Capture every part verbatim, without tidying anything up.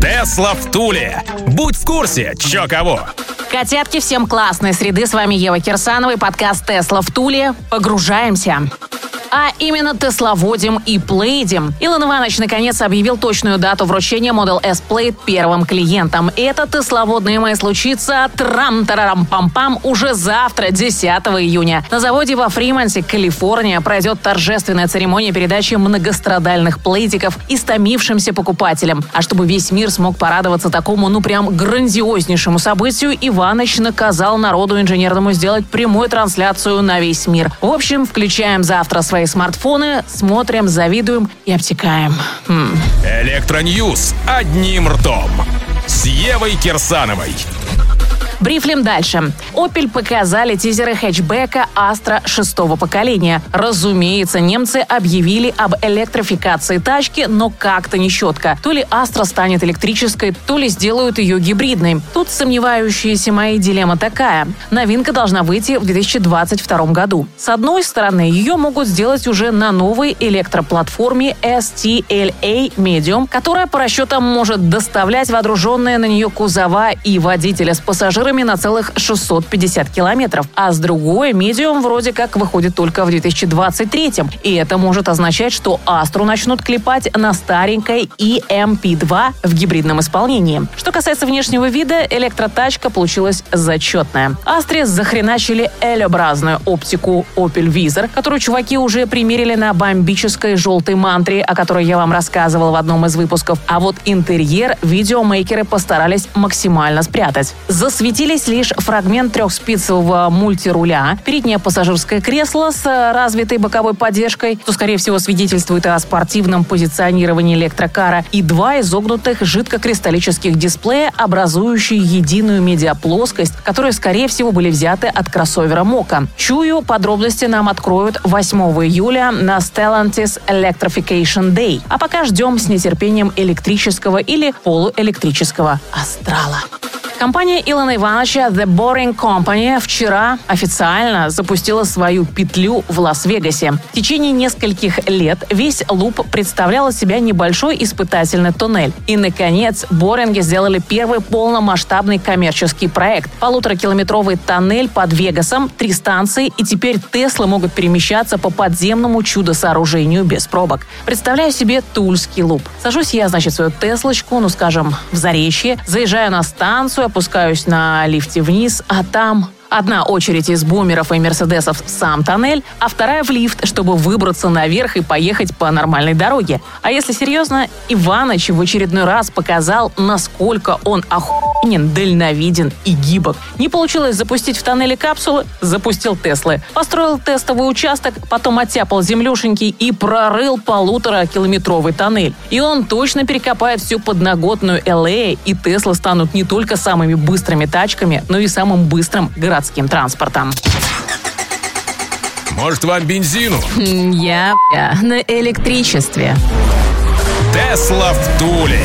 Тесла в Туле. Будь в курсе, чё кого. Котятки, всем классной среды. С вами Ева Кирсанова и подкаст «Тесла в Туле». Погружаемся. А именно тесловодим и плейдим. Илон Иванович наконец объявил точную дату вручения Model S Plaid первым клиентам. Это тесловодное май случится трам-тарарам-пам-пам уже завтра, десятого июня. На заводе во Фремонте, Калифорния, пройдет торжественная церемония передачи многострадальных плейдиков истомившимся покупателям. А чтобы весь мир смог порадоваться такому, ну прям грандиознейшему событию, Иваныч наказал народу инженерному сделать прямую трансляцию на весь мир. В общем, включаем завтра свои смартфоны, смотрим, завидуем и обтекаем. Хм. Электроньюз одним ртом. С Евой Кирсановой. Брифлим дальше. Opel показали тизеры хэтчбека Astra шестого поколения. Разумеется, немцы объявили об электрификации тачки, но как-то нечетко. То ли Astra станет электрической, то ли сделают ее гибридной. Тут сомневающаяся моя дилемма такая. Новинка должна выйти в две тысячи двадцать втором году. С одной стороны, ее могут сделать уже на новой электроплатформе эс ти эл эй Medium, которая по расчетам может доставлять водруженные на нее кузова и водителя с пассажирами на целых шестьсот пятьдесят километров. А с другой, «Медиум» вроде как выходит только в две тысячи двадцать третьем. И это может означать, что «Астру» начнут клепать на старенькой и эм пи два в гибридном исполнении. Что касается внешнего вида, электротачка получилась зачетная. «Астре» захреначили эль-образную оптику «Opel Visor», которую чуваки уже примерили на бомбической желтой мантре, о которой я вам рассказывала в одном из выпусков. А вот интерьер видеомейкеры постарались максимально спрятать. Засветили лишь фрагмент трехспицевого мультируля, переднее пассажирское кресло с развитой боковой поддержкой, что, скорее всего, свидетельствует о спортивном позиционировании электрокара, и два изогнутых жидкокристаллических дисплея, образующие единую медиаплоскость, которые, скорее всего, были взяты от кроссовера Мока. Чую, подробности нам откроют восьмого июля на Stellantis Electrification Day. А пока ждем с нетерпением электрического или полуэлектрического астрала. Компания Илона Ивановича The Boring Company вчера официально запустила свою петлю в Лас-Вегасе. В течение нескольких лет весь луп представлял из себя небольшой испытательный туннель. И, наконец, Боринги сделали первый полномасштабный коммерческий проект. Полуторакилометровый тоннель под Вегасом, три станции, и теперь Теслы могут перемещаться по подземному чудо-сооружению без пробок. Представляю себе тульский луп. Сажусь я, значит, свою Теслочку, ну, скажем, в Заречье, заезжаю на станцию, опускаюсь на лифте вниз, а там одна очередь из бумеров и мерседесов в сам тоннель, а вторая в лифт, чтобы выбраться наверх и поехать по нормальной дороге. А если серьезно, Иваныч в очередной раз показал, насколько он охуенен, дальновиден и гибок. Не получилось запустить в тоннеле капсулы, запустил Теслы. Построил тестовый участок, потом оттяпал землюшеньки и прорыл полуторакилометровый тоннель. И он точно перекопает всю подноготную эл эй, и Теслы станут не только самыми быстрыми тачками, но и самым быстрым городским транспортом. Может, вам бензину? Я на электричестве. Тесла в Туле.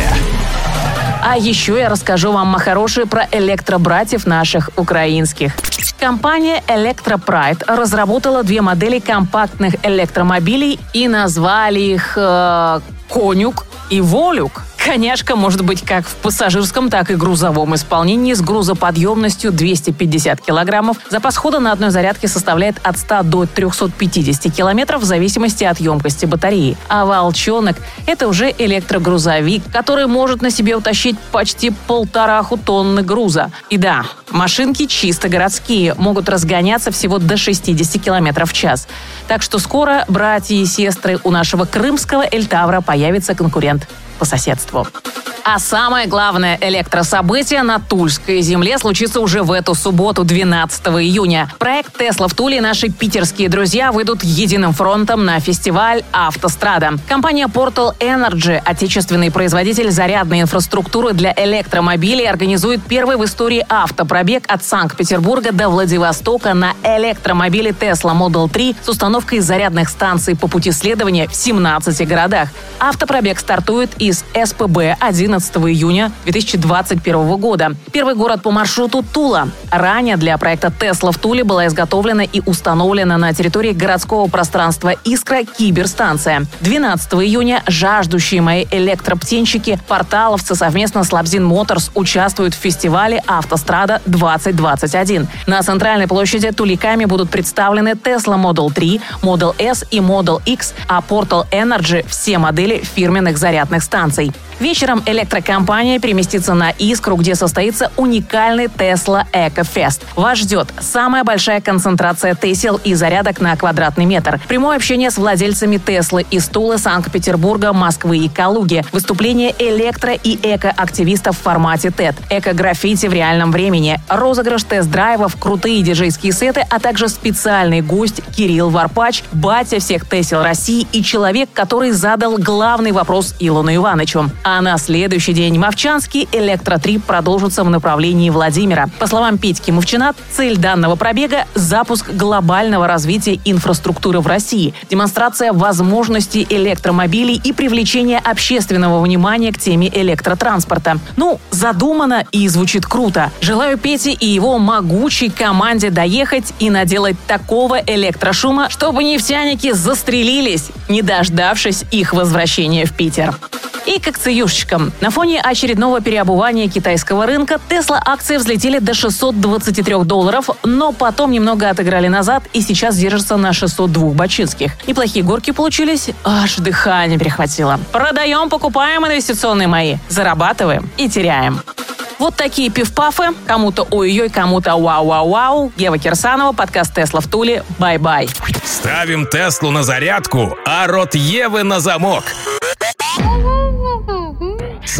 А еще я расскажу вам о хорошее про электробратьев наших украинских. Компания ElectroPride разработала две модели компактных электромобилей и назвали их э, «Конюк» и «Волюк». Коняшка может быть как в пассажирском, так и грузовом исполнении с грузоподъемностью двести пятьдесят килограммов. Запас хода на одной зарядке составляет от ста до трехсот пятидесяти километров в зависимости от емкости батареи. А волчонок – это уже электрогрузовик, который может на себе утащить почти полтораху тонны груза. И да, машинки чисто городские, могут разгоняться всего до шестидесяти километров в час. Так что скоро, братья и сестры, у нашего крымского Эльтавра появится конкурент по соседству. А самое главное электрособытие на Тульской земле случится уже в эту субботу, двенадцатого июня. Проект «Тесла в Туле» и наши питерские друзья выйдут единым фронтом на фестиваль «Автострада». Компания Portal Energy, отечественный производитель зарядной инфраструктуры для электромобилей, организует первый в истории автопробег от Санкт-Петербурга до Владивостока на электромобиле Tesla Model три с установкой зарядных станций по пути следования в семнадцати городах. Автопробег стартует из СПБ одиннадцатого июня две тысячи двадцать первого года. Первый город по маршруту – Тула. Ранее для проекта Tesla в Туле была изготовлена и установлена на территории городского пространства Искра киберстанция. двенадцатого июня жаждущие мои электроптенщики порталовцы совместно с Лабзин Моторс участвуют в фестивале «Автострада двадцать двадцать один». На центральной площади туликами будут представлены Tesla Model три, Model S и Model X, а Portal Energy – все модели фирменных зарядных станций. Вечером электрокомпания переместится на Искру, где состоится уникальный Tesla Eco Fest. Вас ждет самая большая концентрация тесел и зарядок на квадратный метр. Прямое общение с владельцами Теслы из Тулы, Санкт-Петербурга, Москвы и Калуги. Выступление электро- и эко-активистов в формате ТЭД. Эко-граффити в реальном времени. Розыгрыш тест-драйвов, крутые диджейские сеты, а также специальный гость Кирилл Варпач, батя всех тесел России и человек, который задал главный вопрос Илону Ивановичу. А на следующий день мовчанский электротрип продолжится в направлении Владимира. По словам Петьки Мовчина, цель данного пробега – запуск глобального развития инфраструктуры в России, демонстрация возможностей электромобилей и привлечение общественного внимания к теме электротранспорта. Ну, задумано и звучит круто. Желаю Пете и его могучей команде доехать и наделать такого электрошума, чтобы нефтяники застрелились, не дождавшись их возвращения в Питер. И к акциюшечкам. На фоне очередного переобувания китайского рынка Tesla акции взлетели до шестисот двадцати трёх долларов, но потом немного отыграли назад и сейчас держатся на шестисот двух бачинских. Неплохие горки получились, аж дыхание перехватило. Продаем, покупаем инвестиционные мои, зарабатываем и теряем. Вот такие пиф-пафы. Кому-то ой-ой, кому-то вау-вау-вау. Ева Кирсанова, подкаст «Тесла в Туле». Бай-бай. Ставим Теслу на зарядку, а рот Евы на замок. С